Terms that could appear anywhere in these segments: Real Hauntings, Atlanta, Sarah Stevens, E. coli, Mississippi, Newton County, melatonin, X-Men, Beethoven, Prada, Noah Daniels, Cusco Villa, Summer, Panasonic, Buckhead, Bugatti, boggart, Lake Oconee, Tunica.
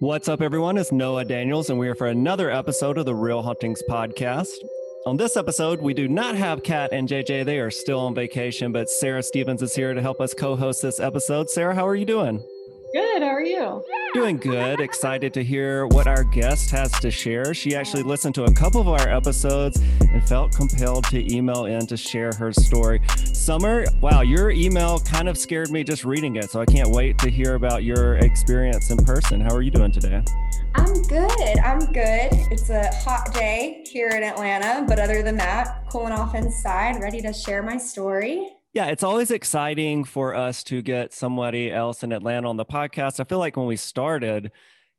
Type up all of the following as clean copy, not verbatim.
What's up, everyone? It's Noah Daniels, and we are for another episode of the Real Hauntings podcast. On this episode, we do not have Kat and JJ. They are still on vacation, but Sarah Stevens is here to help us co-host this episode. Sarah, how are you doing? Good. How are you? Doing good. Excited to hear what our guest has to share. She actually listened to a couple of our episodes and felt compelled to email in to share her story. Summer, wow, your email kind of scared me just reading it, so I can't wait to hear about your experience in person. How are you doing today? I'm good. It's a hot day here in Atlanta, but other than that, cooling off inside, ready to share my story. Yeah, it's always exciting for us to get somebody else in Atlanta on the podcast. I feel like when we started,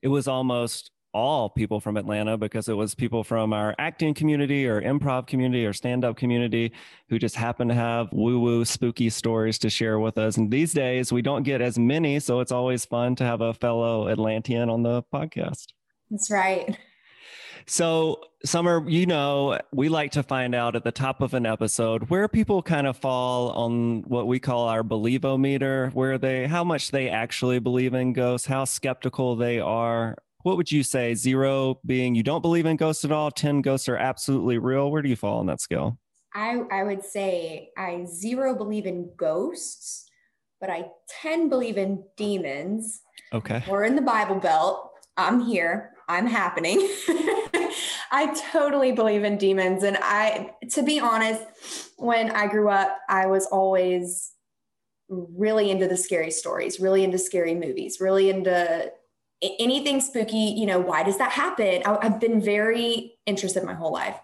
it was almost all people from Atlanta because it was people from our acting community or improv community or stand-up community who just happen to have woo-woo spooky stories to share with us. And these days we don't get as many, so it's always fun to have a fellow Atlantean on the podcast. That's right. So, Summer, you know, we like to find out at the top of an episode where people kind of fall on what we call our believometer, where they, how much they actually believe in ghosts, how skeptical they are. What would you say? 0 being you don't believe in ghosts at all, 10 ghosts are absolutely real. Where do you fall on that scale? I would say I 0 believe in ghosts, but I 10 believe in demons. Okay. We're in the Bible Belt. I'm here. I'm happening. I totally believe in demons. And to be honest, when I grew up, I was always really into the scary stories, really into scary movies, really into anything spooky. You know, why does that happen? I've been very interested my whole life.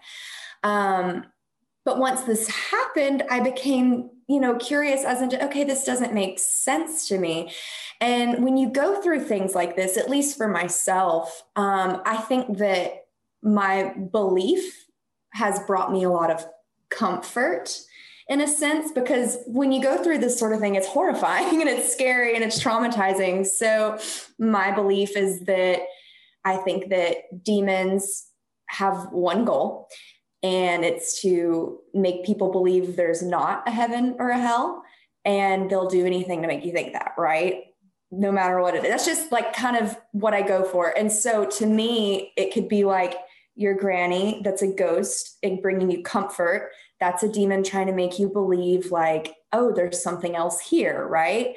But once this happened, I became, you know, curious as into, okay, this doesn't make sense to me. And when you go through things like this, at least for myself, I think that my belief has brought me a lot of comfort in a sense, because when you go through this sort of thing, it's horrifying and it's scary and it's traumatizing. So my belief is that I think that demons have one goal, and it's to make people believe there's not a heaven or a hell, and they'll do anything to make you think that, right? No matter what it is. That's just like kind of what I go for. And so to me, it could be like your granny that's a ghost and bringing you comfort. That's a demon trying to make you believe like, oh, there's something else here, right?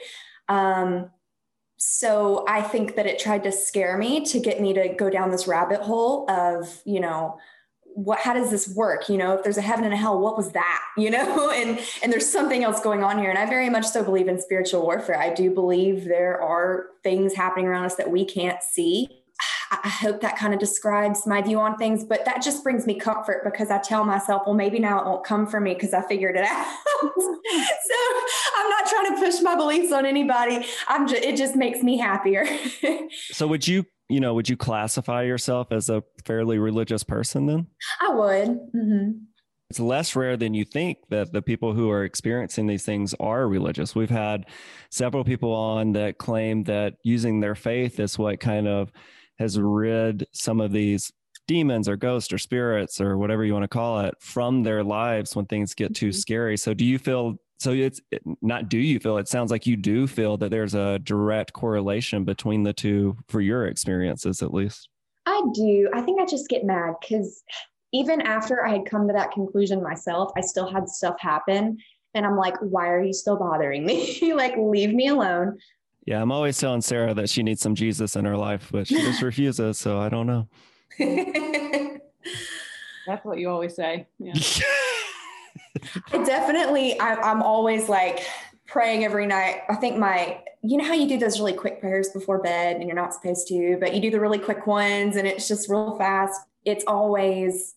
So I think that it tried to scare me to get me to go down this rabbit hole of, you know, how does this work? You know, if there's a heaven and a hell, what was that? You know, and there's something else going on here. And I very much so believe in spiritual warfare. I do believe there are things happening around us that we can't see. I hope that kind of describes my view on things, but that just brings me comfort because I tell myself, well, maybe now it won't come for me because I figured it out. So I'm not trying to push my beliefs on anybody. It just makes me happier. So would you classify yourself as a fairly religious person then? I would. Mm-hmm. It's less rare than you think that the people who are experiencing these things are religious. We've had several people on that claim that using their faith is what kind of has rid some of these demons or ghosts or spirits or whatever you want to call it from their lives when things get too scary. So it sounds like you do feel that there's a direct correlation between the two for your experiences, at least. I do. I think I just get mad because even after I had come to that conclusion myself, I still had stuff happen. And I'm like, why are you still bothering me? Like, leave me alone. Yeah, I'm always telling Sarah that she needs some Jesus in her life, but she just refuses. So I don't know. That's what you always say. Yeah. I'm always like praying every night. I think you know how you do those really quick prayers before bed and you're not supposed to, but you do the really quick ones and it's just real fast. It's always,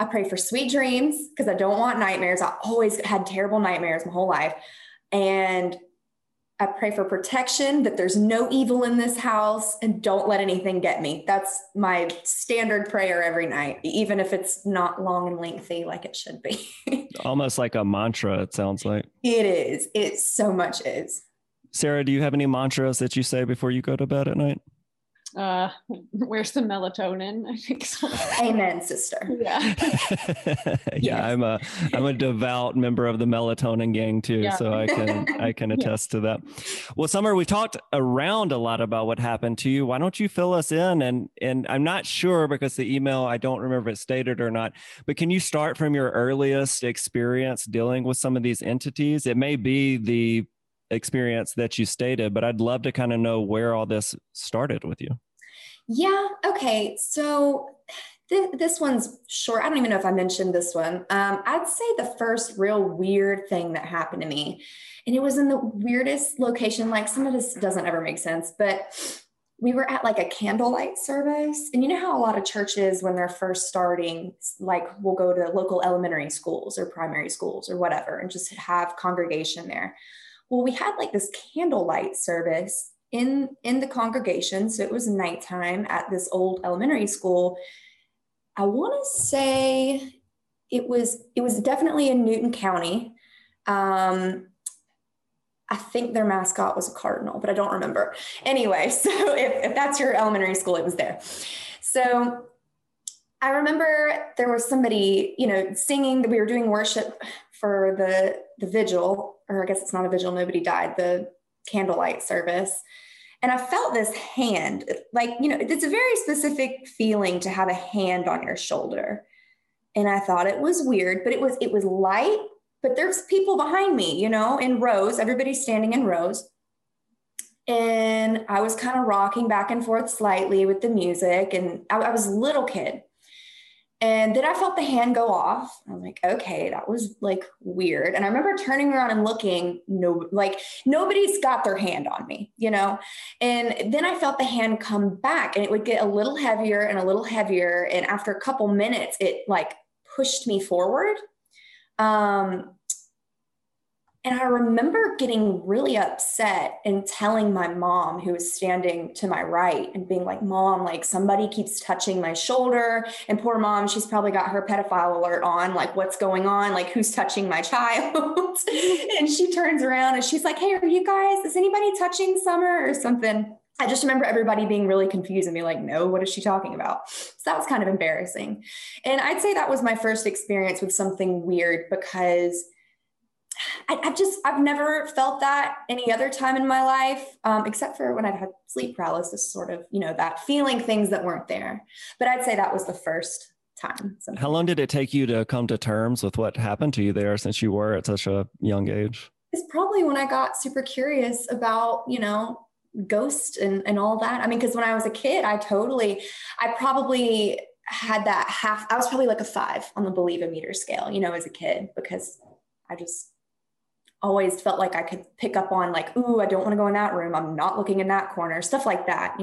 I pray for sweet dreams because I don't want nightmares. I always had terrible nightmares my whole life. And I pray for protection, that there's no evil in this house, and don't let anything get me. That's my standard prayer every night, even if it's not long and lengthy like it should be. Almost like a mantra, it sounds like. It is. It so much is. Sarah, do you have any mantras that you say before you go to bed at night? Where's the melatonin? I think so. Amen, sister. Yeah. Yeah, I'm a devout member of the melatonin gang too, yeah. So I can attest to that. Well, Summer, we talked around a lot about what happened to you. Why don't you fill us in? And I'm not sure because the email, I don't remember if it stated or not, but can you start from your earliest experience dealing with some of these entities? It may be the experience that you stated, but I'd love to kind of know where all this started with you. Yeah. Okay. So this one's short. I don't even know if I mentioned this one. I'd say the first real weird thing that happened to me, and it was in the weirdest location. Like, some of this doesn't ever make sense, but we were at like a candlelight service. And you know how a lot of churches, when they're first starting, like, will go to local elementary schools or primary schools or whatever, and just have congregation there. Well, we had like this candlelight service in the congregation. So it was nighttime at this old elementary school. I want to say it was definitely in Newton County. I think their mascot was a cardinal, but I don't remember. Anyway, so if that's your elementary school, it was there. So I remember there was somebody, singing that we were doing worship for the vigil, or I guess it's not a vigil, nobody died, the candlelight service. And I felt this hand, like, it's a very specific feeling to have a hand on your shoulder. And I thought it was weird, but it was light, but there's people behind me, in rows, everybody's standing in rows. And I was kind of rocking back and forth slightly with the music. And I was a little kid. And then I felt the hand go off. I'm like, okay, that was like weird. And I remember turning around and looking, nobody's got their hand on me, And then I felt the hand come back, and it would get a little heavier and a little heavier. And after a couple minutes, it like pushed me forward. And I remember getting really upset and telling my mom, who was standing to my right, and being like, Mom, like, somebody keeps touching my shoulder. And poor mom, she's probably got her pedophile alert on. Like, what's going on? Like, who's touching my child? And she turns around and she's like, hey, are you guys, is anybody touching Summer or something? I just remember everybody being really confused and being like, no, what is she talking about? So that was kind of embarrassing. And I'd say that was my first experience with something weird, because I've never felt that any other time in my life, except for when I've had sleep paralysis, sort of, that feeling things that weren't there. But I'd say that was the first time. Sometimes. How long did it take you to come to terms with what happened to you there, since you were at such a young age? It's probably when I got super curious about, ghosts and all that. I mean, because when I was a kid, I probably had that I was probably like a 5 on the believe-a-meter scale, as a kid, because I just always felt like I could pick up on, like, ooh, I don't want to go in that room. I'm not looking in that corner, stuff like that,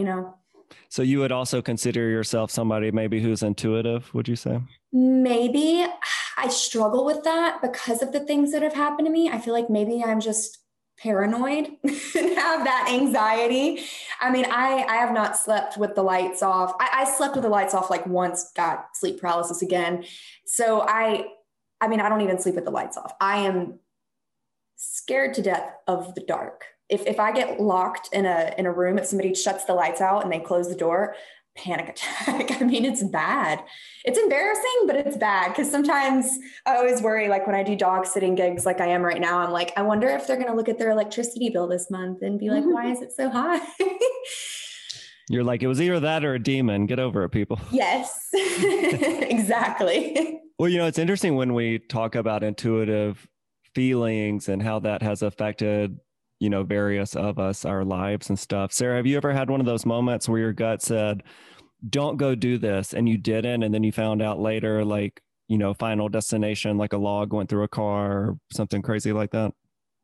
So you would also consider yourself somebody maybe who's intuitive, would you say? Maybe. I struggle with that because of the things that have happened to me. I feel like maybe I'm just paranoid and have that anxiety. I mean, I have not slept with the lights off. I slept with the lights off like once, got sleep paralysis again. So I mean, I don't even sleep with the lights off. I am scared to death of the dark. If I get locked in a room, if somebody shuts the lights out and they close the door, panic attack. I mean, it's bad. It's embarrassing, but it's bad, because sometimes I always worry, like when I do dog sitting gigs like I am right now, I'm like, I wonder if they're going to look at their electricity bill this month and be like, why is it so high? You're like, it was either that or a demon. Get over it, people. Yes, exactly. Well, it's interesting when we talk about intuitive feelings and how that has affected, various of us, our lives and stuff. Sarah, have you ever had one of those moments where your gut said, don't go do this, and you didn't, and then you found out later, like, Final Destination, like a log went through a car or something crazy like that?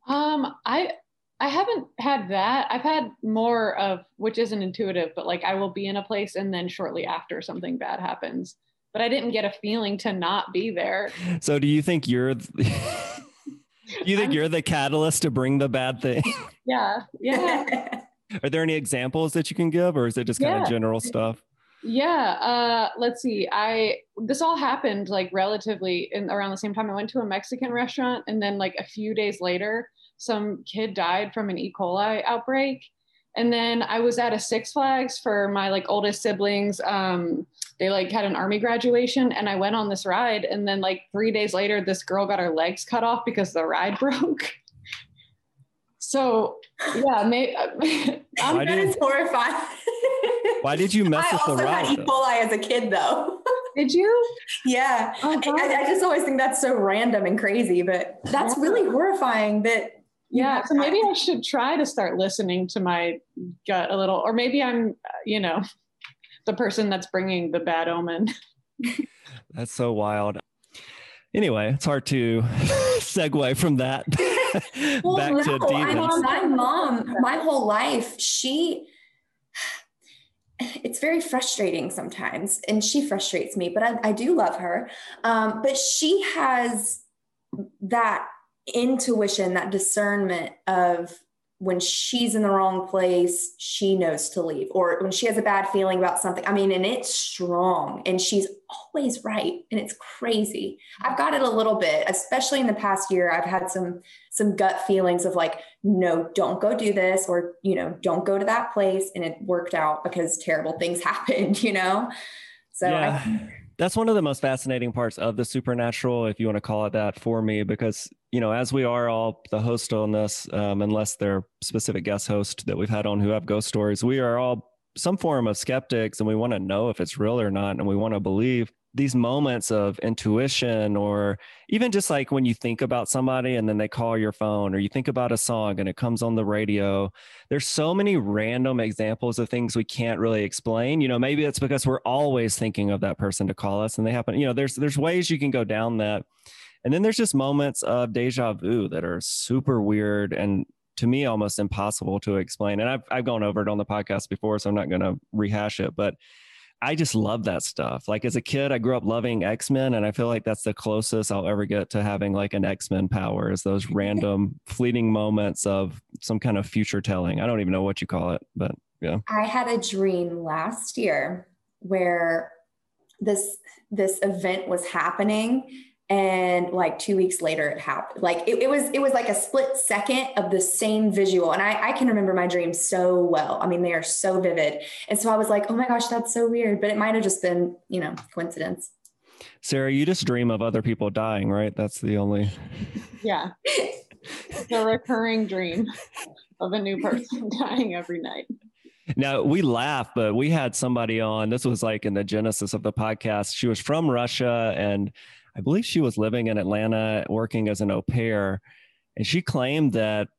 I haven't had that. I've had more of, which isn't intuitive, but like I will be in a place and then shortly after something bad happens, but I didn't get a feeling to not be there. So do you think you're the catalyst to bring the bad thing? Yeah. Yeah. Are there any examples that you can give, or is it just kind of general stuff? Yeah. Let's see. This all happened like relatively around the same time. I went to a Mexican restaurant, and then like a few days later, some kid died from an E. coli outbreak. And then I was at a Six Flags for my like oldest siblings. They like had an army graduation, and I went on this ride. And then like 3 days later, this girl got her legs cut off because the ride broke. So yeah, that is horrifying. Why did you mess with the ride? I also had E. coli as a kid, though. Did you? Yeah. Uh-huh. I just always think that's so random and crazy, but that's really horrifying that. Yeah. So maybe I should try to start listening to my gut a little, or maybe I'm, the person that's bringing the bad omen. That's so wild. Anyway, it's hard to segue from that back to demons. My mom, my whole life, it's very frustrating sometimes, and she frustrates me, but I do love her. But she has that intuition, that discernment of when she's in the wrong place, she knows to leave, or when she has a bad feeling about something. I mean, and it's strong, and she's always right. And it's crazy. I've got it a little bit, especially in the past year. I've had some gut feelings of like, no, don't go do this, or, don't go to that place. And it worked out because terrible things happened, So yeah. That's one of the most fascinating parts of the supernatural, if you want to call it that, for me, because, as we are all the host on this, unless they're specific guest hosts that we've had on who have ghost stories, we are all some form of skeptics, and we want to know if it's real or not. And we want to believe these moments of intuition, or even just like when you think about somebody and then they call your phone, or you think about a song and it comes on the radio. There's so many random examples of things we can't really explain. Maybe it's because we're always thinking of that person to call us and they happen. There's ways you can go down that. And then there's just moments of deja vu that are super weird and, to me, almost impossible to explain. And I've gone over it on the podcast before, so I'm not going to rehash it, but I just love that stuff. Like, as a kid, I grew up loving X-Men, and I feel like that's the closest I'll ever get to having like an X-Men power, is those random fleeting moments of some kind of future telling. I don't even know what you call it, but yeah. I had a dream last year where this event was happening, and like 2 weeks later it happened. Like it was like a split second of the same visual. And I can remember my dreams so well. I mean, they are so vivid. And so I was like, oh my gosh, that's so weird. But it might've just been, coincidence. Sarah, you just dream of other people dying, right? That's the only. Yeah. The recurring dream of a new person dying every night. Now, we laugh, but we had somebody on, this was like in the genesis of the podcast. She was from Russia, and I believe she was living in Atlanta working as an au pair. And she claimed that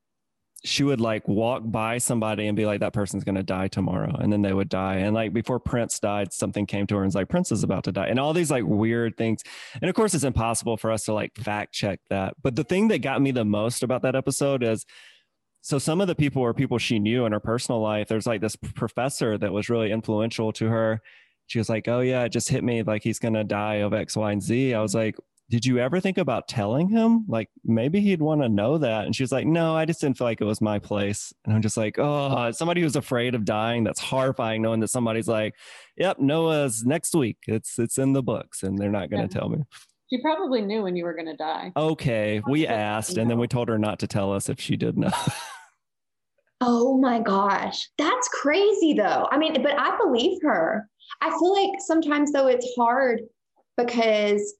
she would like walk by somebody and be like, that person's going to die tomorrow. And then they would die. And like before Prince died, something came to her and was like, Prince is about to die. And all these like weird things. And of course, it's impossible for us to like fact check that. But the thing that got me the most about that episode is, so some of the people were people she knew in her personal life. There's like this professor that was really influential to her. She was like, oh yeah, it just hit me, like he's going to die of X, Y, and Z. I was like, did you ever think about telling him? Like, maybe he'd want to know that. And she was like, no, I just didn't feel like it was my place. And I'm just like, oh, somebody who's afraid of dying. That's horrifying, knowing that somebody's like, yep, Noah's next week. It's in the books, and they're not going to tell me. She probably knew when you were going to die. Okay. We asked, and then we told her not to tell us if she did know. Oh my gosh. That's crazy though. I mean, but I believe her. I feel like sometimes though it's hard because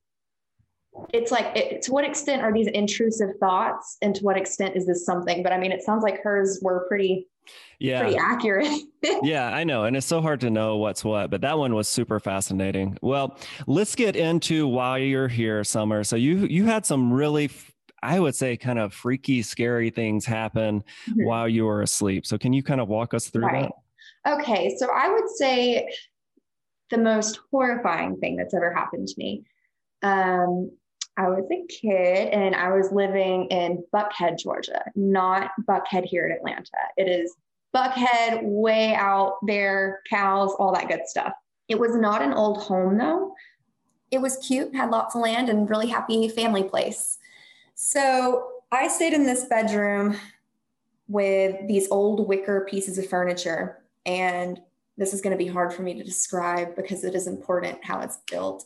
it's like, to what extent are these intrusive thoughts, and to what extent is this something? But I mean, it sounds like hers were pretty accurate. Yeah, I know. And it's so hard to know what's what, but that one was super fascinating. Well, let's get into why you're here, Summer. So you had some really, I would say, kind of freaky, scary things happen while you were asleep. So can you kind of walk us through that? Okay. So I would say the most horrifying thing that's ever happened to me. I was a kid, and I was living in Buckhead, Georgia, not Buckhead here in Atlanta. It is Buckhead, way out there, cows, all that good stuff. It was not an old home though. It was cute, had lots of land, and really happy family place. So I stayed in this bedroom with these old wicker pieces of furniture. And this is going to be hard for me to describe because it is important how it's built.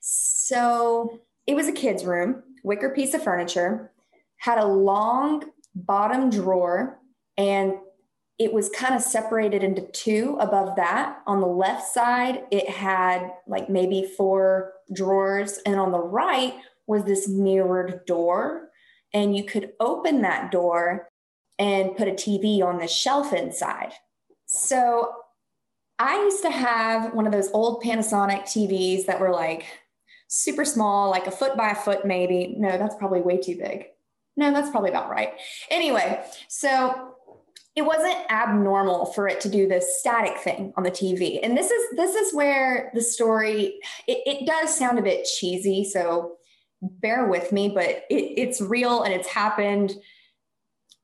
So it was a kid's room, wicker piece of furniture, had a long bottom drawer, and it was kind of separated into two above that. On the left side, it had like maybe 4 drawers, and on the right was this mirrored door. And you could open that door and put a TV on the shelf inside. So I used to have one of those old Panasonic TVs that were like super small, like a foot by a foot maybe. No, that's probably way too big. No, that's probably about right. Anyway, so it wasn't abnormal for it to do this static thing on the TV. And this is where the story, it does sound a bit cheesy, so bear with me, but it's real and it's happened.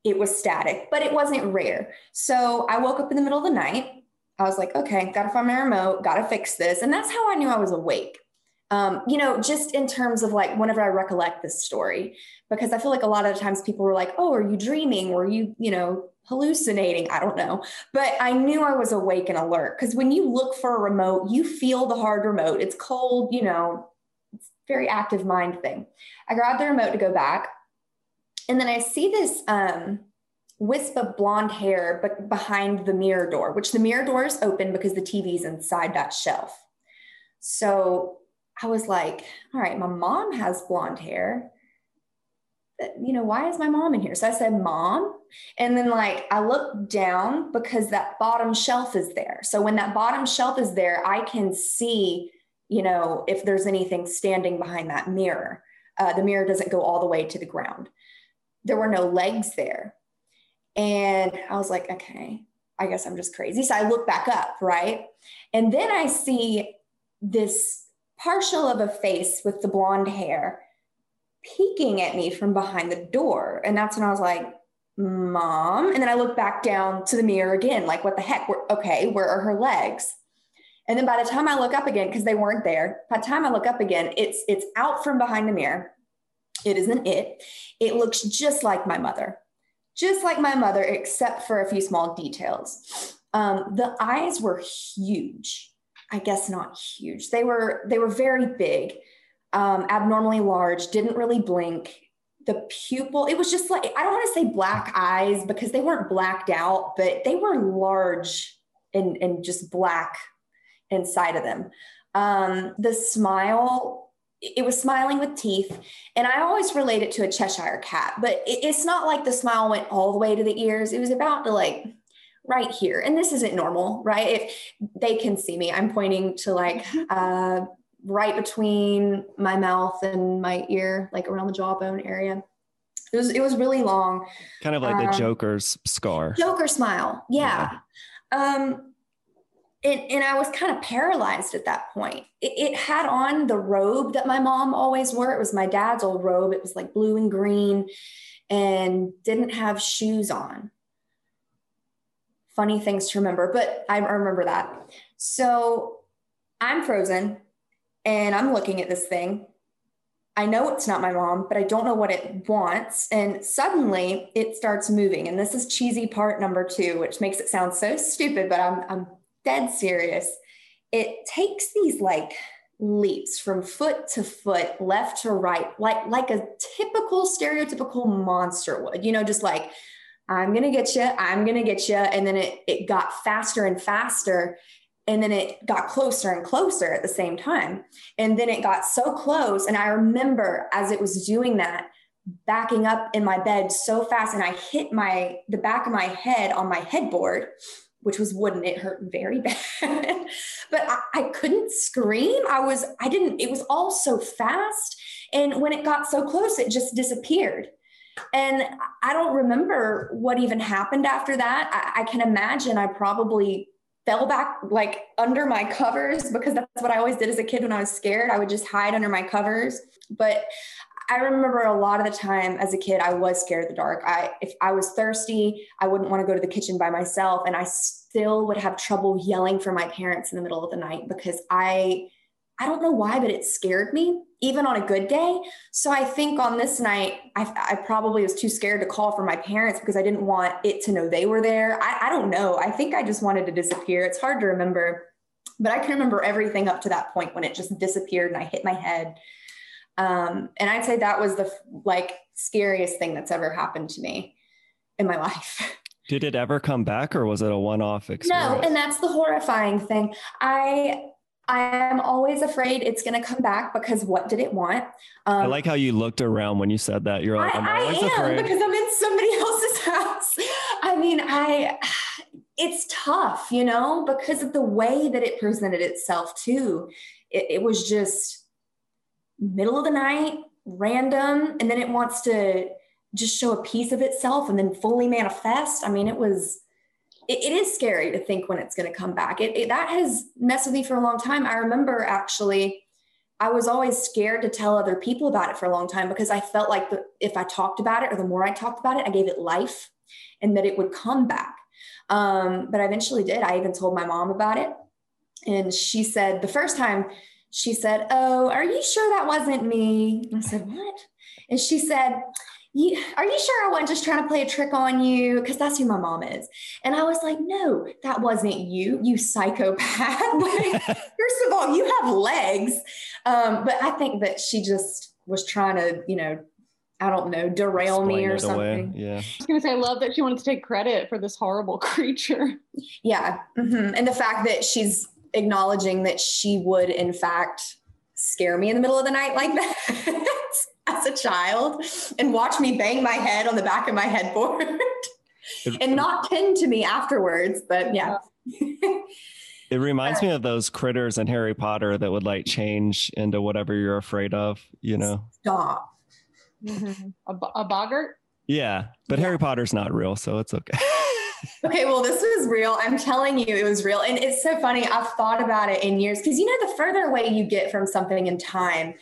It was static, but it wasn't rare. So I woke up in the middle of the night. I was like, okay, gotta find my remote, gotta fix this. And that's how I knew I was awake. You know, just in terms of like whenever I recollect this story, because I feel like a lot of times people were like, oh, are you dreaming? Were you, you know, hallucinating? I don't know. But I knew I was awake and alert, because when you look for a remote, you feel the hard remote. It's cold, you know, it's very active mind thing. I grabbed the remote to go back. And then I see this wisp of blonde hair but behind the mirror door, which the mirror door is open because the TV's inside that shelf. So I was like, all right, my mom has blonde hair. You know, why is my mom in here? So I said, Mom. And then like, I looked down because that bottom shelf is there. So when that bottom shelf is there, I can see, you know, if there's anything standing behind that mirror. The mirror doesn't go all the way to the ground. There were no legs there. And I was like, okay, I guess I'm just crazy. So I look back up, right? And then I see this partial of a face with the blonde hair peeking at me from behind the door. And that's when I was like, Mom. And then I look back down to the mirror again, like, what the heck? Okay, where are her legs? And then by the time I look up again, because they weren't there, by the time I look up again, it's out from behind the mirror. It isn't it. It looks just like my mother. Just like my mother, except for a few small details. The eyes were huge. I guess not huge. They were very big, abnormally large, didn't really blink. The pupil, it was just like, I don't want to say black eyes because they weren't blacked out, but they were large and just black inside of them. The smile, it was smiling with teeth. And I always relate it to a Cheshire cat, but it's not like the smile went all the way to the ears. It was about to like right here. And this isn't normal, right? If they can see me, I'm pointing to like right between my mouth and my ear, like around the jawbone area. It was really long. Kind of like the Joker's scar. Joker smile. Yeah. And I was kind of paralyzed at that point. It had on the robe that my mom always wore. It was my dad's old robe. It was like blue and green and didn't have shoes on. Funny things to remember, but I remember that. So I'm frozen and I'm looking at this thing. I know it's not my mom, but I don't know what it wants. And suddenly it starts moving. And this is cheesy part number 2, which makes it sound so stupid, but I'm dead serious. It takes these like leaps from foot to foot, left to right, like a typical stereotypical monster would, you know, just like, I'm going to get you, I'm going to get you. And then it got faster and faster. And then it got closer and closer at the same time. And then it got so close. And I remember as it was doing that, backing up in my bed so fast. And I hit the back of my head on my headboard, which was wooden. It hurt very bad, but I couldn't scream. It was all so fast. And when it got so close, it just disappeared. And I don't remember what even happened after that. I can imagine I probably fell back like under my covers because that's what I always did as a kid when I was scared. I would just hide under my covers. But I remember a lot of the time as a kid, I was scared of the dark. If I was thirsty, I wouldn't want to go to the kitchen by myself. And I still would have trouble yelling for my parents in the middle of the night because I I don't know why, but it scared me, even on a good day. So I think on this night, I probably was too scared to call for my parents because I didn't want it to know they were there. I don't know. I think I just wanted to disappear. It's hard to remember, but I can remember everything up to that point when it just disappeared and I hit my head. And I'd say that was the scariest thing that's ever happened to me in my life. Did it ever come back, or was it a one-off experience? No, and that's the horrifying thing. I am always afraid it's going to come back because what did it want? I like how you looked around when you said that. You're like, I'm always afraid. Because I'm in somebody else's house. I mean, it's tough, you know, because of the way that it presented itself too. It was just middle of the night, random. And then it wants to just show a piece of itself and then fully manifest. I mean, it is scary to think when it's going to come back. That has messed with me for a long time. I remember actually, I was always scared to tell other people about it for a long time because I felt like if I talked about it, or the more I talked about it, I gave it life and that it would come back. But I eventually did. I even told my mom about it. And she said, the first time she said, "Oh, are you sure that wasn't me?" And I said, "What?" And she said, "Are you sure I wasn't just trying to play a trick on you?" Because that's who my mom is. And I was like, "No, that wasn't you, you psychopath." First of all, you have legs. But I think that she just was trying to, you know, I don't know, derail me or something. Away. Yeah. I was going to say, I love that she wanted to take credit for this horrible creature. Yeah. Mm-hmm. And the fact that she's acknowledging that she would, in fact, scare me in the middle of the night like that. As a child, and watch me bang my head on the back of my headboard and not pin to me afterwards. But yeah. It reminds me of those critters in Harry Potter that would change into whatever you're afraid of, you know? Stop. Mm-hmm. A boggart? Yeah. But yeah. Harry Potter's not real, so it's okay. Okay, well, this was real. I'm telling you, it was real. And it's so funny. I've thought about it in years because, you know, the further away you get from something in time,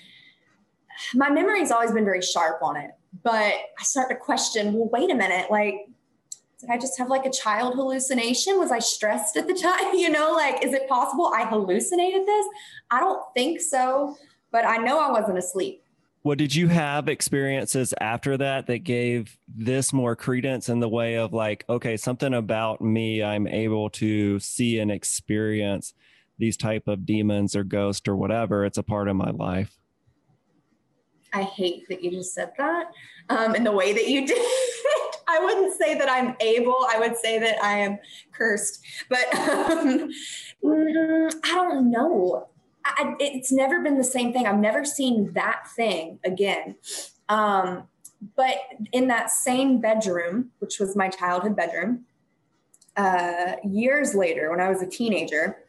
my memory's always been very sharp on it, but I start to question, well, wait a minute. Did I just have a child hallucination? Was I stressed at the time? You know, is it possible I hallucinated this? I don't think so, but I know I wasn't asleep. Well, did you have experiences after that that gave this more credence in the way of okay, something about me, I'm able to see and experience these type of demons or ghosts or whatever. It's a part of my life. I hate that you just said that. And the way that you did it, I wouldn't say that I'm able, I would say that I am cursed, but I don't know. It's never been the same thing. I've never seen that thing again. But in that same bedroom, which was my childhood bedroom, years later, when I was a teenager,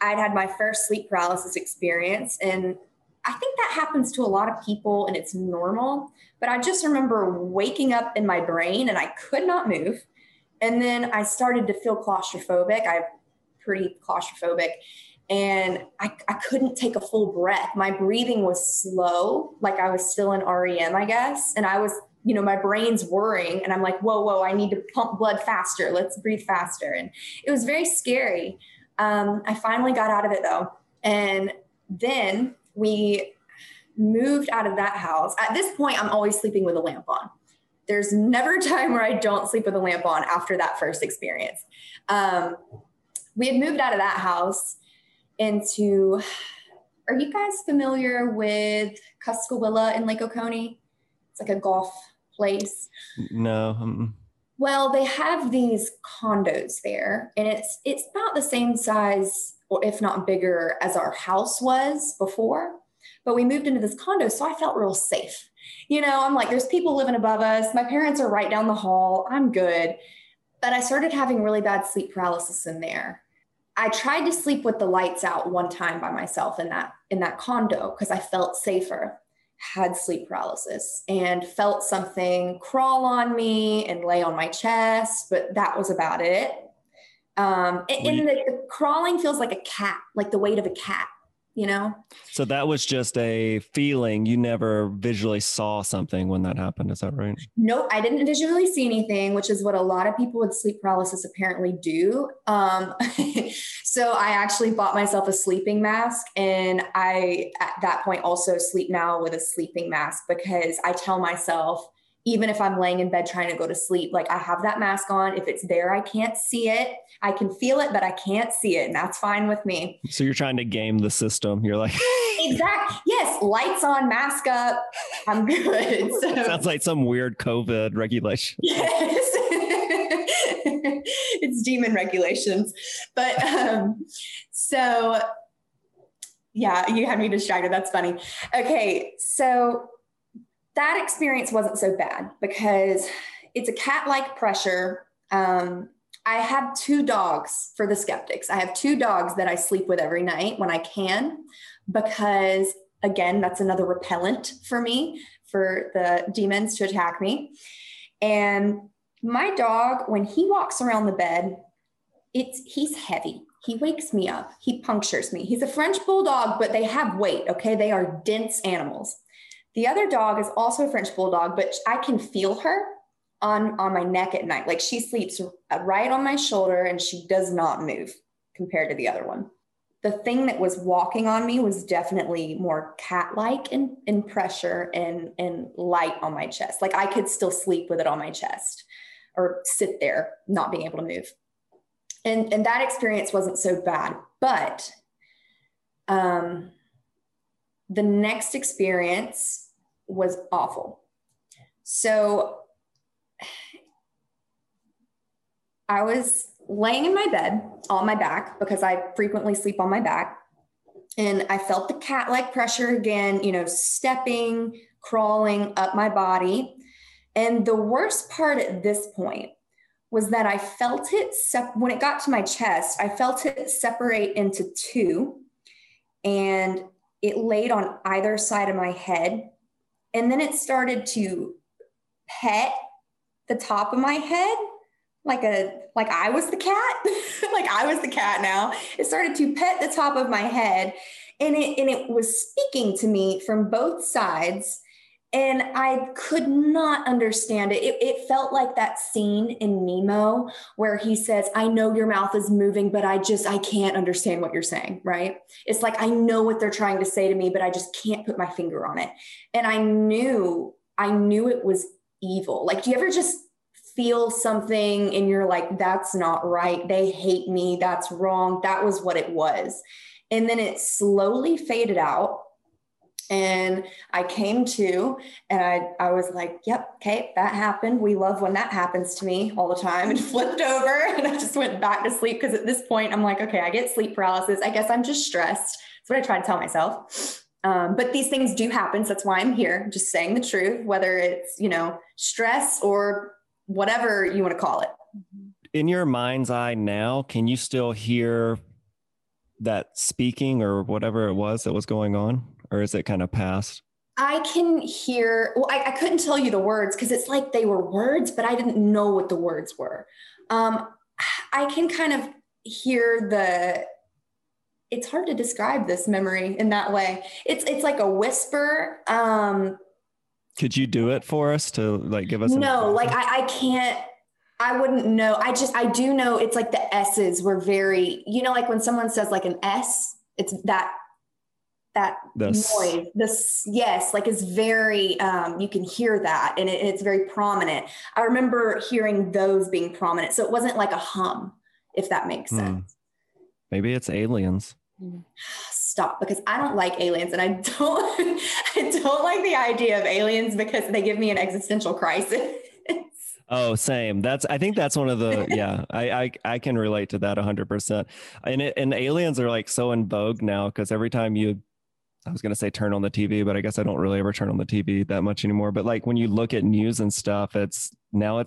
I'd had my first sleep paralysis experience, and I think that happens to a lot of people and it's normal, but I just remember waking up in my brain and I could not move. And then I started to feel claustrophobic. I'm pretty claustrophobic, and I couldn't take a full breath. My breathing was slow. I was still in REM, I guess. And I was, you know, my brain's worrying and I'm like, whoa, I need to pump blood faster. Let's breathe faster. And it was very scary. I finally got out of it though. And then we moved out of that house. At this point, I'm always sleeping with a lamp on. There's never a time where I don't sleep with a lamp on after that first experience. We had moved out of that house into, are you guys familiar with Cusco Villa in Lake Oconee? It's a golf place. No. Well, they have these condos there, and it's about the same size, or if not bigger, as our house was before, but we moved into this condo. So I felt real safe. You know, I'm like, there's people living above us. My parents are right down the hall. I'm good. But I started having really bad sleep paralysis in there. I tried to sleep with the lights out one time by myself in that condo because I felt safer. Had sleep paralysis and felt something crawl on me and lay on my chest, but that was about it. And the crawling feels like a cat, like the weight of a cat. you know? So that was just a feeling. You never visually saw something when that happened. Is that right? No, I didn't visually see anything, which is what a lot of people with sleep paralysis apparently do. So I actually bought myself a sleeping mask. And I, at that point, also sleep now with a sleeping mask, because I tell myself, even if I'm laying in bed trying to go to sleep, like I have that mask on. If it's there, I can't see it. I can feel it, but I can't see it. And that's fine with me. So you're trying to game the system. You're like, exactly. Yes. Lights on, mask up. I'm good. So, sounds like some weird COVID regulation. Yes. It's demon regulations. But so yeah, you had me distracted. That's funny. Okay. So that experience wasn't so bad because it's a cat-like pressure. I have two dogs for the skeptics. I have two dogs that I sleep with every night when I can, because again, that's another repellent for me, for the demons to attack me. And my dog, when he walks around the bed, he's heavy. He wakes me up. He punctures me. He's a French bulldog, but they have weight. Okay. They are dense animals. The other dog is also a French bulldog, but I can feel her on my neck at night. Like she sleeps right on my shoulder and she does not move compared to the other one. The thing that was walking on me was definitely more cat-like in pressure and light on my chest. Like I could still sleep with it on my chest or sit there not being able to move. And that experience wasn't so bad, but the next experience was awful. So I was laying in my bed on my back because I frequently sleep on my back, and I felt the cat-like pressure again, you know, stepping, crawling up my body. And the worst part at this point was that I felt it, when it got to my chest, I felt it separate into two, and it laid on either side of my head. And then it started to pet the top of my head like I was the cat. Like I was the cat now. It started to pet the top of my head, and it was speaking to me from both sides, and I could not understand it. It felt like that scene in Nemo where he says, I know your mouth is moving, but I can't understand what you're saying, right? It's like, I know what they're trying to say to me, but I just can't put my finger on it. And I knew it was evil. Like, do you ever just feel something and you're like, that's not right. They hate me. That's wrong. That was what it was. And then it slowly faded out. And I came to, and I was like, yep, okay, that happened. We love when that happens to me all the time, and flipped over, and I just went back to sleep. Cause at this point I'm like, okay, I get sleep paralysis. I guess I'm just stressed. That's what I try to tell myself. But these things do happen. So that's why I'm here, just saying the truth, whether it's, you know, stress or whatever you want to call it. In your mind's eye now, can you still hear that speaking or whatever it was that was going on? Or is it kind of past? I can hear, well, I couldn't tell you the words because it's like they were words, but I didn't know what the words were. I can kind of hear it's hard to describe this memory in that way. It's like a whisper. Could you do it for us to like give us? No, like I can't. I wouldn't know. I do know it's like the S's were very, you know, like when someone says like an S, it's that noise, this, yes, like it's very, you can hear that, and it's very prominent. I remember hearing those being prominent. So it wasn't like a hum, if that makes sense. Maybe it's aliens. Stop, because I don't like aliens, and I don't like the idea of aliens because they give me an existential crisis. Oh, same. I think that's one of the, yeah, I can relate to that 100%. And aliens are like so in vogue now, because every time I was going to say turn on the TV, but I guess I don't really ever turn on the TV that much anymore. But like when you look at news and stuff, it's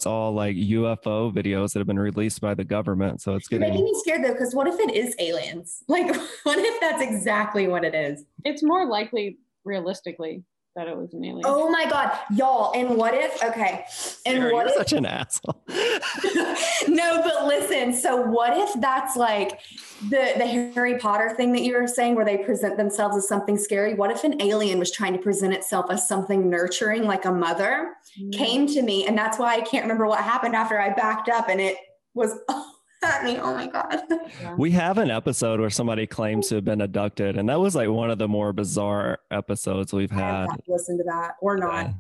all like UFO videos that have been released by the government. So it's making me scared though, because what if it is aliens? Like what if that's exactly what it is? It's more likely realistically that it was an alien. Oh my God, y'all. And what if, okay. And Sarah, what you're if, such an asshole. No, but listen, so what if that's like the Harry Potter thing that you were saying, where they present themselves as something scary? What if an alien was trying to present itself as something nurturing, like a mother, came to me? And that's why I can't remember what happened after I backed up, and it was at me. Oh my God. Yeah. We have an episode where somebody claims to have been abducted, and that was like one of the more bizarre episodes we've had. I have to listen to that or not.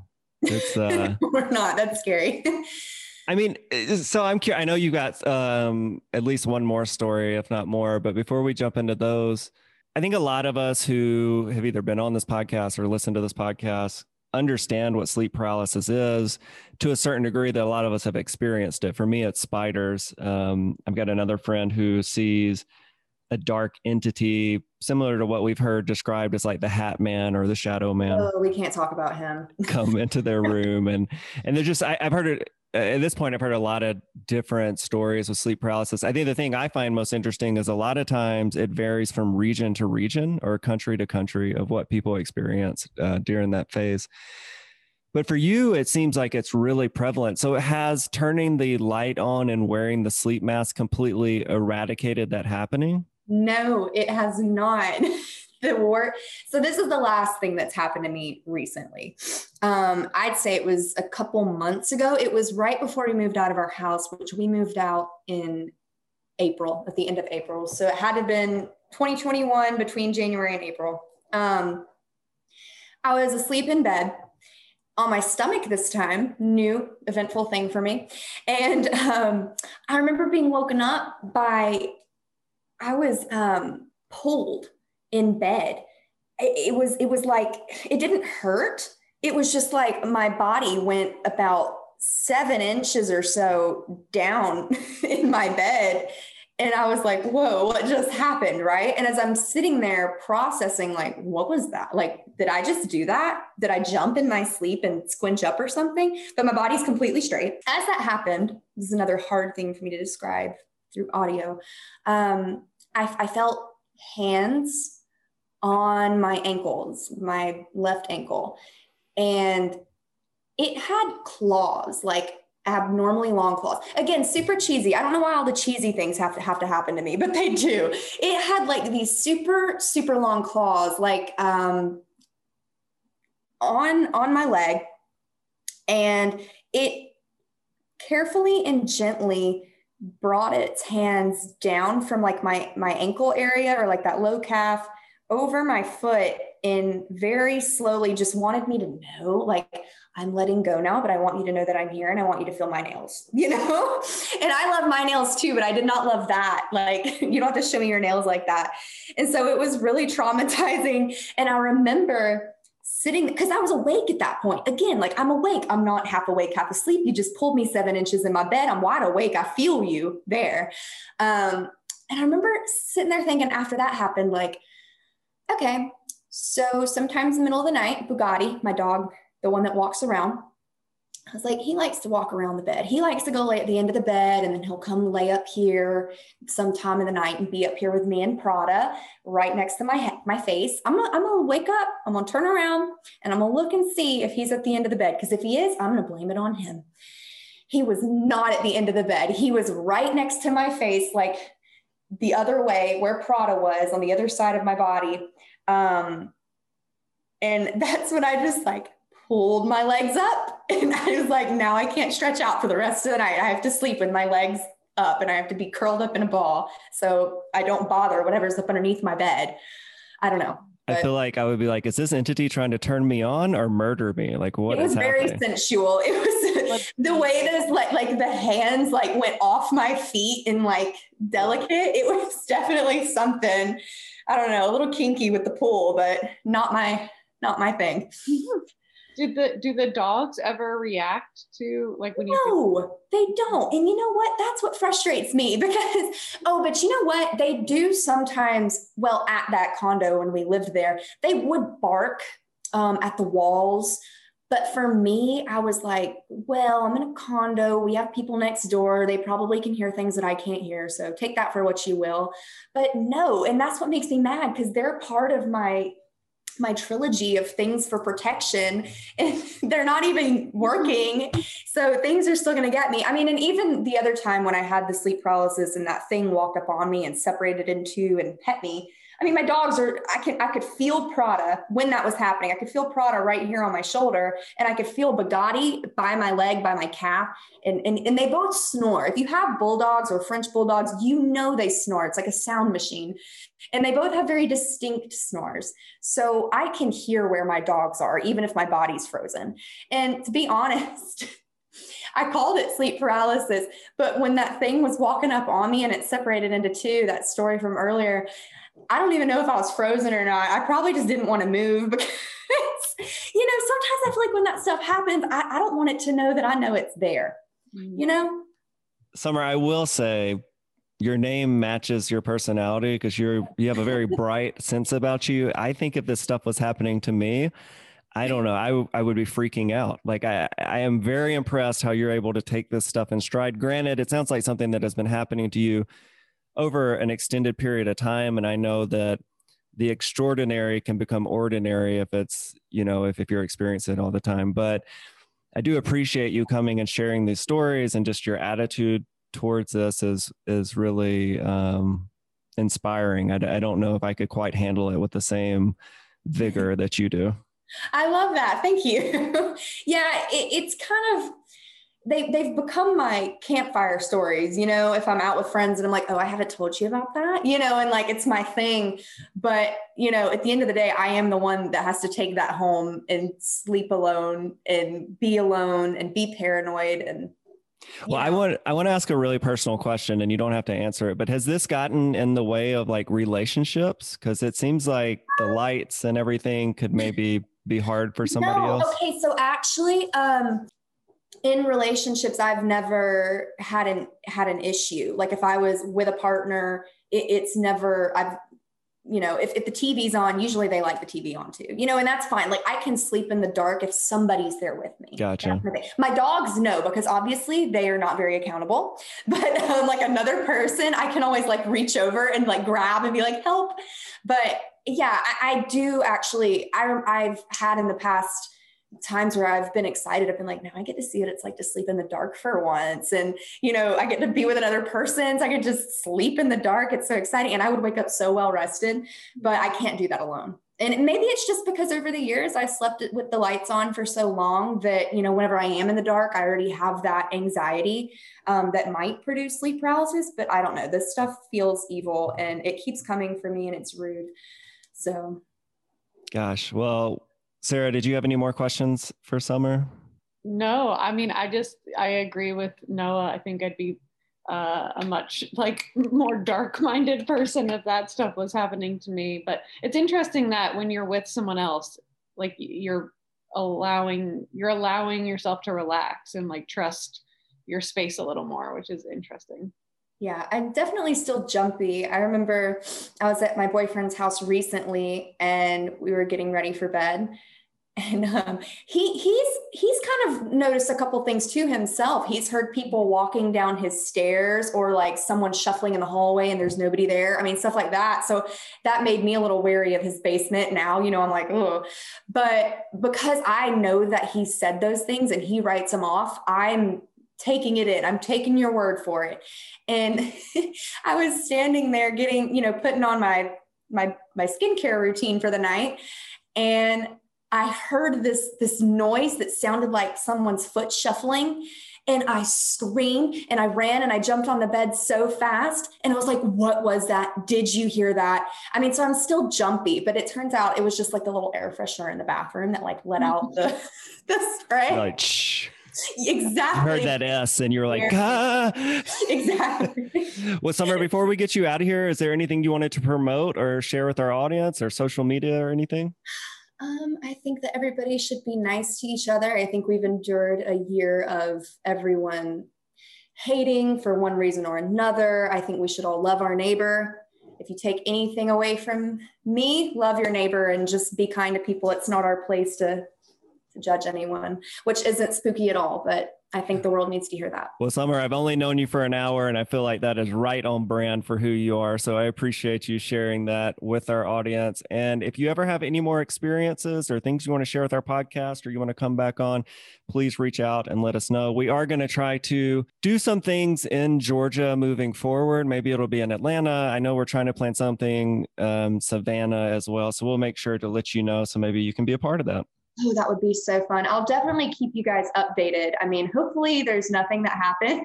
Yeah. It's or not. That's scary. I mean, so I'm curious. I know you got at least one more story, if not more, but before we jump into those, I think a lot of us who have either been on this podcast or listened to this podcast understand what sleep paralysis is to a certain degree, that a lot of us have experienced it. For me, it's spiders. I've got another friend who sees a dark entity similar to what we've heard described as like the Hat Man or the Shadow Man. Oh, we can't talk about him. Come into their room. And they're just, I've heard it at this point, I've heard a lot of different stories with sleep paralysis. I think the thing I find most interesting is a lot of times it varies from region to region or country to country of what people experience during that phase. But for you, it seems like it's really prevalent. So has turning the light on and wearing the sleep mask completely eradicated that happening? No, it has not. So this is the last thing that's happened to me recently. I'd say it was a couple months ago. It was right before we moved out of our house, which we moved out in April, at the end of April. So it had to have been 2021, between January and April. I was asleep in bed on my stomach this time, new eventful thing for me. And I remember being woken up by, I was pulled in bed. It was like, it didn't hurt. It was just like my body went about 7 inches or so down in my bed. And I was like, whoa, what just happened? Right. And as I'm sitting there processing, like, what was that? Like, did I just do that? Did I jump in my sleep and squinch up or something? But my body's completely straight. As that happened, this is another hard thing for me to describe through audio. I felt hands on my ankles, my left ankle. And it had claws, like abnormally long claws. Again, super cheesy. I don't know why all the cheesy things have to happen to me, but they do. It had like these super, super long claws, like on my leg. And it carefully and gently brought its hands down from like my ankle area, or like that low calf, over my foot, and very slowly just wanted me to know, like, I'm letting go now, but I want you to know that I'm here, and I want you to feel my nails, you know? And I love my nails too, but I did not love that. Like, you don't have to show me your nails like that. And so it was really traumatizing. And I remember sitting, because I was awake at that point. Again, like, I'm awake. I'm not half awake, half asleep. You just pulled me 7 inches in my bed. I'm wide awake. I feel you there. And I remember sitting there thinking, after that happened, like, okay, so sometimes in the middle of the night, Bugatti, my dog, the one that walks around, I was like, he likes to walk around the bed. He likes to go lay at the end of the bed, and then he'll come lay up here sometime in the night and be up here with me and Prada right next to my face. I'm gonna wake up, I'm gonna turn around, and I'm gonna look and see if he's at the end of the bed, because if he is, I'm gonna blame it on him. He was not at the end of the bed. He was right next to my face, like the other way where Prada was, on the other side of my body. And that's when I just like pulled my legs up, and I was like, now I can't stretch out for the rest of the night. I have to sleep with my legs up, and I have to be curled up in a ball, so I don't bother whatever's up underneath my bed. I don't know. I feel like I would be like, is this entity trying to turn me on or murder me? Like, what is happening? It was very sensual. It was the way those like the hands like went off my feet and like delicate. It was definitely something. I don't know, a little kinky with the pool, but not my thing. Do the dogs ever react to, like, when you... No, they don't. And you know what? That's what frustrates me, because, oh, but you know what? They do sometimes, well, at that condo when we lived there, they would bark at the walls. But for me, I was like, well, I'm in a condo. We have people next door. They probably can hear things that I can't hear. So take that for what you will. But no, and that's what makes me mad, because they're part of my my trilogy of things for protection, and they're not even working. So things are still going to get me. I mean, and even the other time when I had the sleep paralysis and that thing walked up on me and separated in two and pet me. I mean, my dogs are, I could feel Prada when that was happening. I could feel Prada right here on my shoulder, and I could feel Bugatti by my leg, by my calf. And they both snore. If you have bulldogs or French bulldogs, you know, they snore. It's like a sound machine, and they both have very distinct snores. So I can hear where my dogs are, even if my body's frozen. And to be honest, I called it sleep paralysis, but when that thing was walking up on me and it separated into two, that story from earlier, I don't even know if I was frozen or not. I probably just didn't want to move because, you know, sometimes I feel like when that stuff happens, I don't want it to know that I know it's there, you know? Summer, I will say your name matches your personality because you have a very bright sense about you. I think if this stuff was happening to me, I don't know, I would be freaking out. Like I am very impressed how you're able to take this stuff in stride. Granted, it sounds like something that has been happening to you over an extended period of time. And I know that the extraordinary can become ordinary if it's, you know, if you're experiencing it all the time. But I do appreciate you coming and sharing these stories, and just your attitude towards this is really inspiring. I don't know if I could quite handle it with the same vigor that you do. I love that. Thank you. Yeah, it's kind of, they've become my campfire stories, you know, if I'm out with friends and I'm like, oh, I haven't told you about that, you know, and like, it's my thing. But, you know, at the end of the day, I am the one that has to take that home and sleep alone and be paranoid. And well, I want to ask a really personal question, and you don't have to answer it, but has this gotten in the way of like relationships? Because it seems like the lights and everything could maybe be hard for somebody else. Okay. So actually, in relationships, I've never had an issue. Like if I was with a partner, it's never, you know, if the TV's on, usually they like the TV on too, you know, and that's fine. Like I can sleep in the dark if somebody's there with me. Gotcha. My dogs know, because obviously they are not very accountable, but like another person, I can always like reach over and like grab and be like, help. But yeah, I do actually, I've had in the past times where I've been excited. I've been like, now I get to see what it's like to sleep in the dark for once. And, you know, I get to be with another person. So I could just sleep in the dark. It's so exciting. And I would wake up so well rested, but I can't do that alone. And maybe it's just because over the years I slept with the lights on for so long that, you know, whenever I am in the dark, I already have that anxiety that might produce sleep paralysis, but I don't know. This stuff feels evil and it keeps coming for me, and it's rude. So. Gosh. Well, Sarah, did you have any more questions for Summer? No, I mean, I agree with Noah. I think I'd be a much like more dark-minded person if that stuff was happening to me. But it's interesting that when you're with someone else, like you're allowing yourself to relax and like trust your space a little more, which is interesting. Yeah, I'm definitely still jumpy. I remember I was at my boyfriend's house recently and we were getting ready for bed. And he's kind of noticed a couple things to himself. He's heard people walking down his stairs, or like someone shuffling in the hallway and there's nobody there. I mean, stuff like that. So that made me a little wary of his basement now, you know, I'm like, oh, but because I know that he said those things and he writes them off, I'm taking it in. I'm taking your word for it. And I was standing there getting, you know, putting on my skincare routine for the night. And I heard this noise that sounded like someone's foot shuffling. And I screamed and I ran and I jumped on the bed so fast. And I was like, what was that? Did you hear that? I mean, so I'm still jumpy, but it turns out it was just like the little air freshener in the bathroom that like let out the spray. Right. Exactly. You heard that S and you're like, ah. Exactly. Well, Summer, before we get you out of here, is there anything you wanted to promote or share with our audience, or social media or anything? I think that everybody should be nice to each other. I think we've endured a year of everyone hating for one reason or another. I think we should all love our neighbor. If you take anything away from me, love your neighbor and just be kind to people. It's not our place to judge anyone, which isn't spooky at all, but I think the world needs to hear that. Well, Summer, I've only known you for an hour, and I feel like that is right on brand for who you are. So I appreciate you sharing that with our audience. And if you ever have any more experiences or things you want to share with our podcast, or you want to come back on, please reach out and let us know. We are going to try to do some things in Georgia moving forward. Maybe it'll be in Atlanta. I know we're trying to plan something, Savannah as well. So we'll make sure to let you know. So maybe you can be a part of that. Oh, that would be so fun. I'll definitely keep you guys updated. I mean, hopefully there's nothing that happens.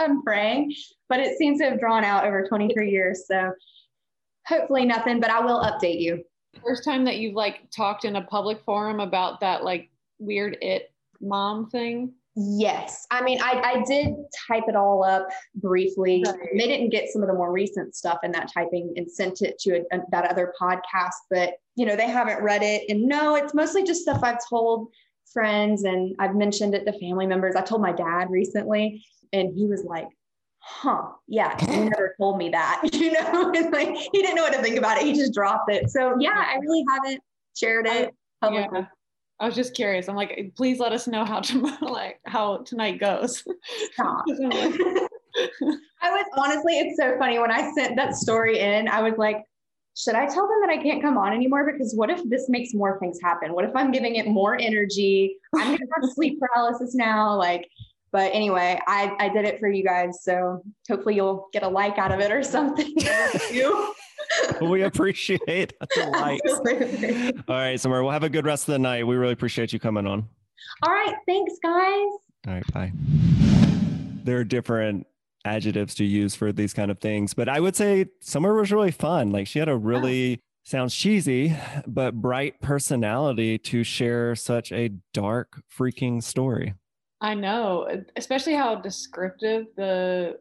I'm praying, but it seems to have drawn out over 23 years. So hopefully nothing, but I will update you. First time that you've like talked in a public forum about that like weird it mom thing? Yes. I mean, I did type it all up briefly. Right. They didn't get some of the more recent stuff in that typing and sent it to that other podcast, but you know, they haven't read it. And no, it's mostly just stuff I've told friends and I've mentioned it to family members. I told my dad recently and he was like, huh, yeah, you never told me that, you know, and like, he didn't know what to think about it. He just dropped it. So yeah, I really haven't shared it publicly. Yeah. I was just curious. I'm like, please let us know how tomorrow, like how tonight goes. Stop. I was honestly, it's so funny when I sent that story in, I was like, should I tell them that I can't come on anymore? Because what if this makes more things happen? What if I'm giving it more energy? I'm going to have sleep paralysis now. Like, but anyway, I did it for you guys. So hopefully you'll get a like out of it or something. We appreciate the likes. Absolutely. All right, Summer, we'll have a good rest of the night. We really appreciate you coming on. All right, thanks, guys. All right, bye. There are different adjectives to use for these kind of things, but I would say Summer was really fun. Like she had a really, sounds cheesy, but bright personality to share such a dark freaking story. I know, especially how descriptive the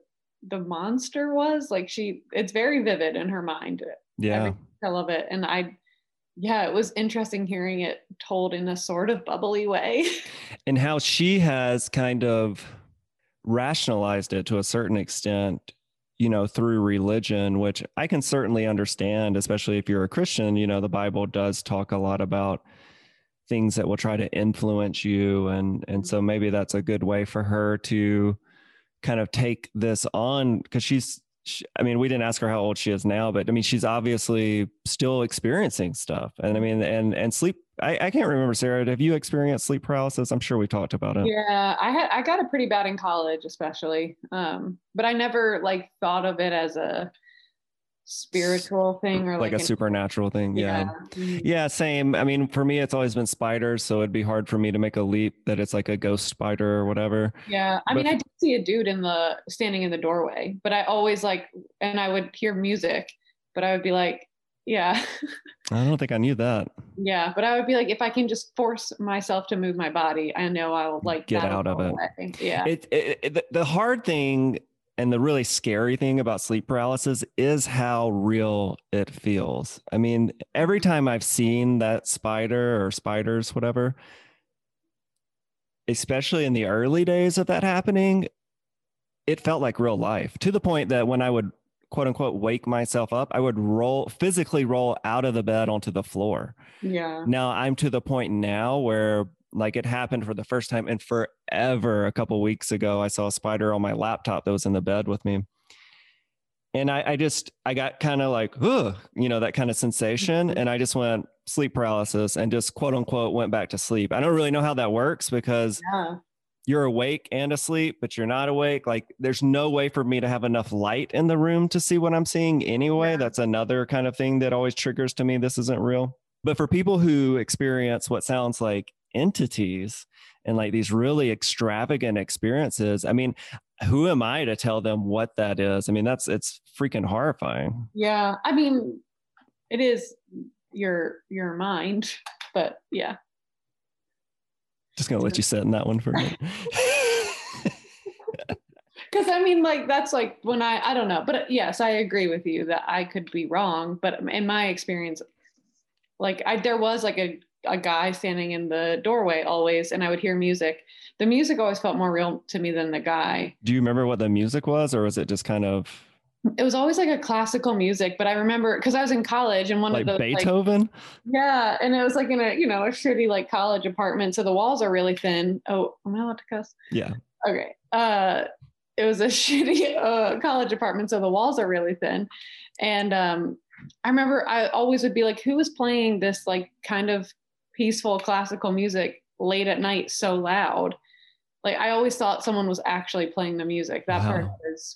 monster was. Like it's very vivid in her mind. Yeah. I love it. And it was interesting hearing it told in a sort of bubbly way. And how she has kind of rationalized it to a certain extent, you know, through religion, which I can certainly understand, especially if you're a Christian. You know, the Bible does talk a lot about things that will try to influence you. And so maybe that's a good way for her to kind of take this on, because we didn't ask her how old she is now, but I mean, she's obviously still experiencing stuff. And I mean, and sleep, I can't remember, Sarah, have you experienced sleep paralysis? I'm sure we talked about it. Yeah, I got it pretty bad in college, especially, but I never like thought of it as a spiritual thing or like a supernatural thing. Yeah, same. I mean, for me, it's always been spiders, so it'd be hard for me to make a leap that it's like a ghost spider or whatever. Yeah, I mean, I did see a dude standing in the doorway, but I always like, and I would hear music, but I would be like, yeah. I don't think I knew that. Yeah, but I would be like, if I can just force myself to move my body, I know I will like get out of it. Yeah. The hard thing. And the really scary thing about sleep paralysis is how real it feels. I mean, every time I've seen that spider or spiders, whatever, especially in the early days of that happening, it felt like real life, to the point that when I would, quote unquote, wake myself up, I would physically roll out of the bed onto the floor. Yeah. Now I'm to the point now where, like, it happened for the first time in forever. A couple weeks ago, I saw a spider on my laptop that was in the bed with me. And I got kind of like, ugh, you know, that kind of sensation. And I just went sleep paralysis and just, quote unquote, went back to sleep. I don't really know how that works, because you're awake and asleep, but you're not awake. Like, there's no way for me to have enough light in the room to see what I'm seeing anyway. Yeah. That's another kind of thing that always triggers to me. This isn't real. But for people who experience what sounds like entities and like these really extravagant experiences, I mean, who am I to tell them what that is? I mean, it's freaking horrifying. Yeah. I mean, it is your mind, but yeah. Just going to let you sit in that one for a minute. Cause I mean, like, that's like when I don't know, but yes, I agree with you that I could be wrong, but in my experience, like there was like a guy standing in the doorway always, and I would hear music. The music always felt more real to me than the guy. Do you remember what the music was, or was it just kind of... It was always like a classical music, but I remember, because I was in college, and one of the... Beethoven? Like, yeah, and it was like in a shitty like college apartment, so the walls are really thin. Oh, am I allowed to cuss? Yeah. Okay. It was a shitty college apartment, so the walls are really thin. And I remember I always would be like, who was playing this like kind of peaceful classical music late at night so loud? Like I always thought someone was actually playing the music. That part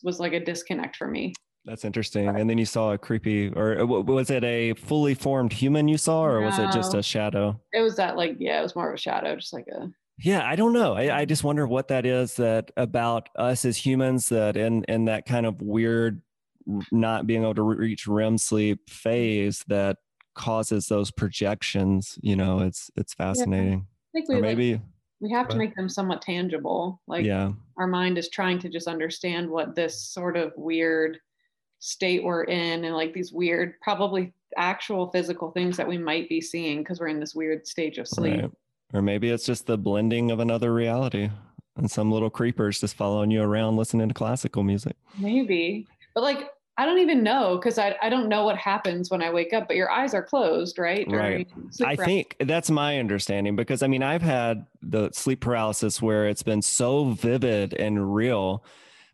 was like a disconnect for me. That's interesting. And then you saw a creepy, or was it a fully formed human you saw, or was it just a shadow? It was that like, yeah, it was more of a shadow, just like a... Yeah, I don't know. I just wonder what that is that about us as humans that in that kind of weird not being able to reach REM sleep phase that causes those projections. You know, it's fascinating. Yeah, I think we have to make them somewhat tangible. Like our mind is trying to just understand what this sort of weird state we're in and like these weird, probably actual physical things that we might be seeing because we're in this weird stage of sleep. Right. Or maybe it's just the blending of another reality and some little creepers just following you around listening to classical music. Maybe. But like, I don't even know because I don't know what happens when I wake up, but your eyes are closed, right? Right. I think that's my understanding because I mean, I've had the sleep paralysis where it's been so vivid and real,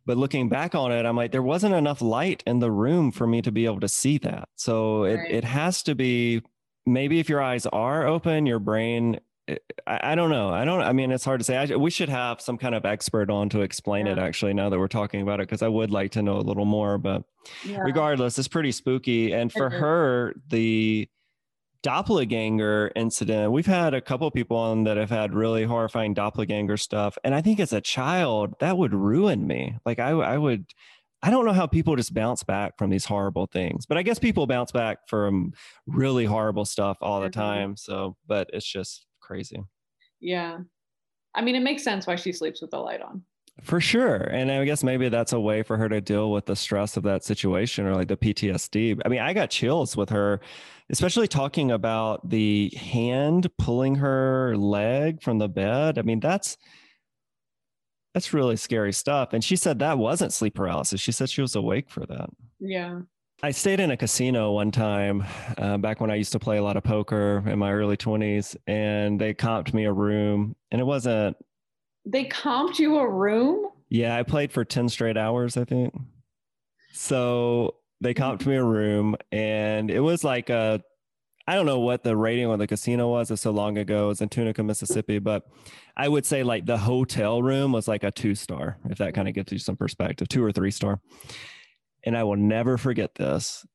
but looking back on it, I'm like, there wasn't enough light in the room for me to be able to see that. So it has to be, maybe if your eyes are open, your brain... I don't know. I mean, it's hard to say. We should have some kind of expert on to explain it actually, now that we're talking about it, because I would like to know a little more, but regardless, it's pretty spooky. And for her, the doppelganger incident, we've had a couple of people on that have had really horrifying doppelganger stuff. And I think as a child, that would ruin me. Like I don't know how people just bounce back from these horrible things, but I guess people bounce back from really horrible stuff all the time. So, but it's just crazy. Yeah. I mean, it makes sense why she sleeps with the light on. For sure. And I guess maybe that's a way for her to deal with the stress of that situation or like the PTSD. I mean, I got chills with her, especially talking about the hand pulling her leg from the bed. I mean, that's really scary stuff. And she said that wasn't sleep paralysis. She said she was awake for that. Yeah. I stayed in a casino one time back when I used to play a lot of poker in my early 20s, and they comped me a room, and it wasn't... They comped you a room? Yeah, I played for 10 straight hours, I think. So they comped me a room, and it was like a... I don't know what the rating on the casino was. It's so long ago. It was in Tunica, Mississippi, but I would say like the hotel room was like a 2-star, if that kind of gives you some perspective, 2 or 3-star. And I will never forget this.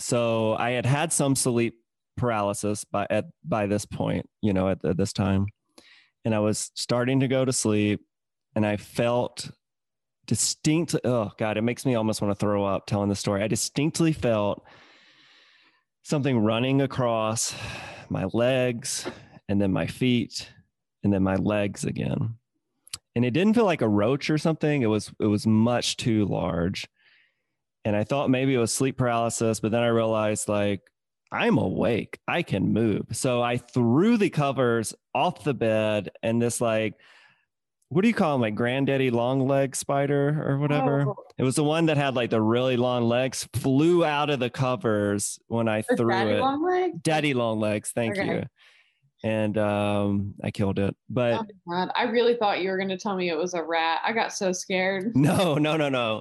So I had some sleep paralysis by this point, you know, at this time. And I was starting to go to sleep and I felt distinctly, oh God, it makes me almost want to throw up telling the story. I distinctly felt something running across my legs and then my feet and then my legs again. And it didn't feel like a roach or something. It was much too large. And I thought maybe it was sleep paralysis, but then I realized like, I'm awake, I can move. So I threw the covers off the bed and this like, what do you call them? Like granddaddy long leg spider or whatever. Oh. It was the one that had like the really long legs, flew out of the covers when I threw daddy it. Long leg? Daddy long legs. Thank you. And I killed it. But oh God, I really thought you were going to tell me it was a rat. I got so scared. No.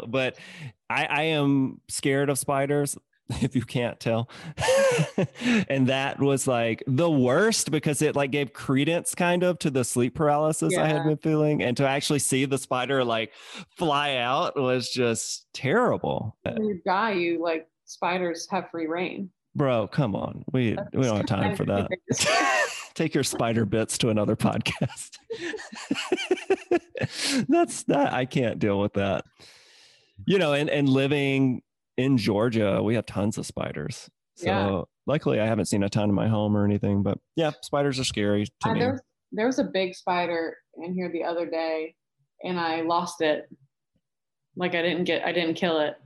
But I am scared of spiders, if you can't tell. And that was like the worst because it like gave credence kind of to the sleep paralysis I had been feeling. And to actually see the spider like fly out was just terrible. When you die, you like spiders have free reign. Bro, come on. We don't have time for that. Take your spider bits to another podcast. I can't deal with that. You know, and living in Georgia, we have tons of spiders. So luckily I haven't seen a ton in my home or anything, but yeah, spiders are scary to me. There was a big spider in here the other day and I lost it. Like I didn't kill it.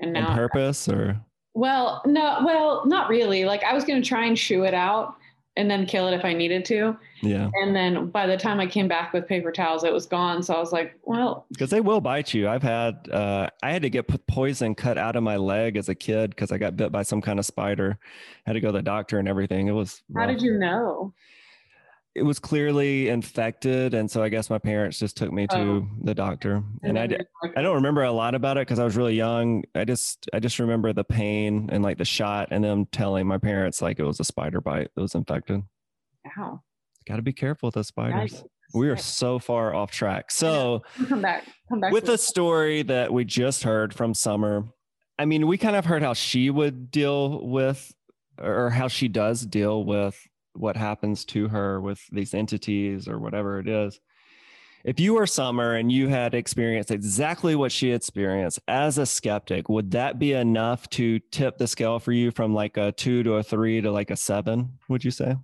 And now on purpose or? Well, no, not really. Like I was going to try and shoo it out and then kill it if I needed to. Yeah. And then by the time I came back with paper towels, it was gone. So I was like, well. Because they will bite you. I had to get poison cut out of my leg as a kid because I got bit by some kind of spider. I had to go to the doctor and everything. It was rough. How did you know? it was clearly infected, and so I guess my parents just took me to the doctor. And I don't remember a lot about it because I was really young. I just remember the pain and like the shot, and them telling my parents like it was a spider bite that was infected. Wow. Got to be careful with those spiders. Nice. We are so far off track. So come back with a story that we just heard from Summer. I mean, we kind of heard how she would deal with, or how she does deal with what happens to her with these entities or whatever it is. If you were Summer and you had experienced exactly what she experienced as a skeptic, would that be enough to tip the scale for you from like a 2 to a 3 to like a 7, would you say?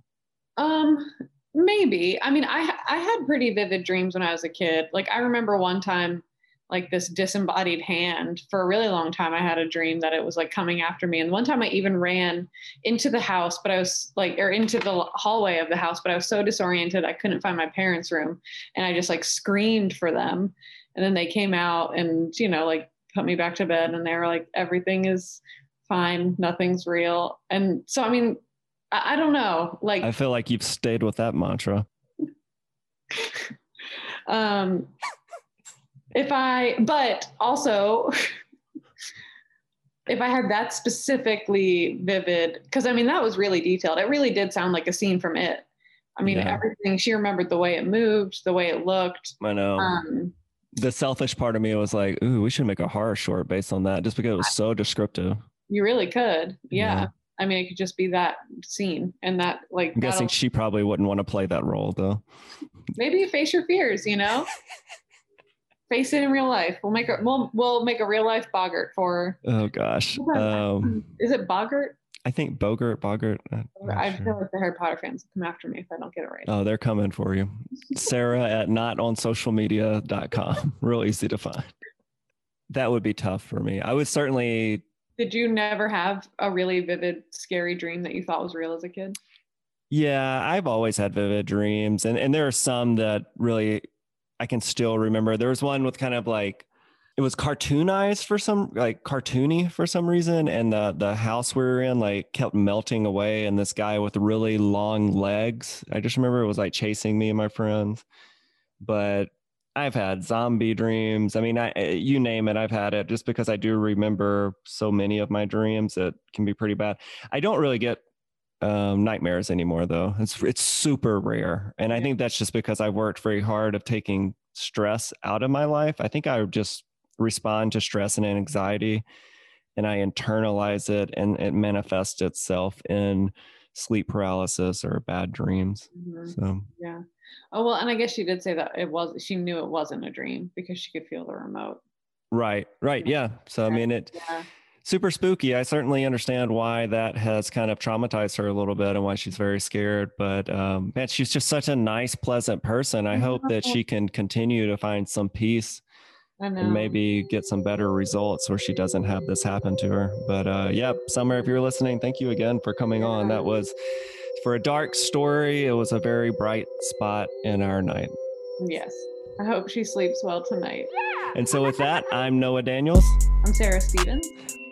Maybe. I mean, I had pretty vivid dreams when I was a kid. Like I remember one time, like this disembodied hand for a really long time. I had a dream that it was like coming after me. And one time I even ran into the house, but I was like, or into the hallway of the house, but I was so disoriented. I couldn't find my parents' room. And I just like screamed for them. And then they came out and, you know, like put me back to bed, and they were like, everything is fine. Nothing's real. And so, I mean, I don't know. Like, I feel like you've stayed with that mantra. But also, if I had that specifically vivid, because I mean, that was really detailed. It really did sound like a scene from It. I mean, everything, she remembered the way it moved, the way it looked. I know. The selfish part of me was like, ooh, we should make a horror short based on that, just because it was so descriptive. You really could. Yeah. I mean, it could just be that scene and that, like, I'm guessing she probably wouldn't want to play that role though. Maybe face your fears, you know? Face it in real life. We'll make a real life boggart for her. Oh gosh. Is it boggart? I think bogart. I feel like the Harry Potter fans come after me if I don't get it right. Oh, they're coming for you. Sarah at notonSocialMedia.com. Real easy to find. That would be tough for me. I would certainly. Did you never have a really vivid, scary dream that you thought was real as a kid? Yeah, I've always had vivid dreams. And there are some that really I can still remember. There was one with kind of like, it was cartoony for some reason. And the house we were in like kept melting away. And this guy with really long legs, I just remember it was like chasing me and my friends. But I've had zombie dreams. I mean, you name it, I've had it, just because I do remember so many of my dreams that can be pretty bad. I don't really get nightmares anymore though. It's super rare. And I think that's just because I've worked very hard of taking stress out of my life. I think I just respond to stress and anxiety, and I internalize it, and it manifests itself in sleep paralysis or bad dreams. Mm-hmm. So yeah. Oh, well, and I guess she did say that she knew it wasn't a dream because she could feel the remote. Right. Yeah. So I mean, it. Yeah. Super spooky. I certainly understand why that has kind of traumatized her a little bit and why she's very scared. But man, she's just such a nice, pleasant person. I hope that she can continue to find some peace and maybe get some better results where she doesn't have this happen to her. But Summer, if you're listening, thank you again for coming on. That was, for a dark story, it was a very bright spot in our night. Yes. I hope she sleeps well tonight. Yeah. And so with that, I'm Noah Daniels. I'm Sarah Stevens.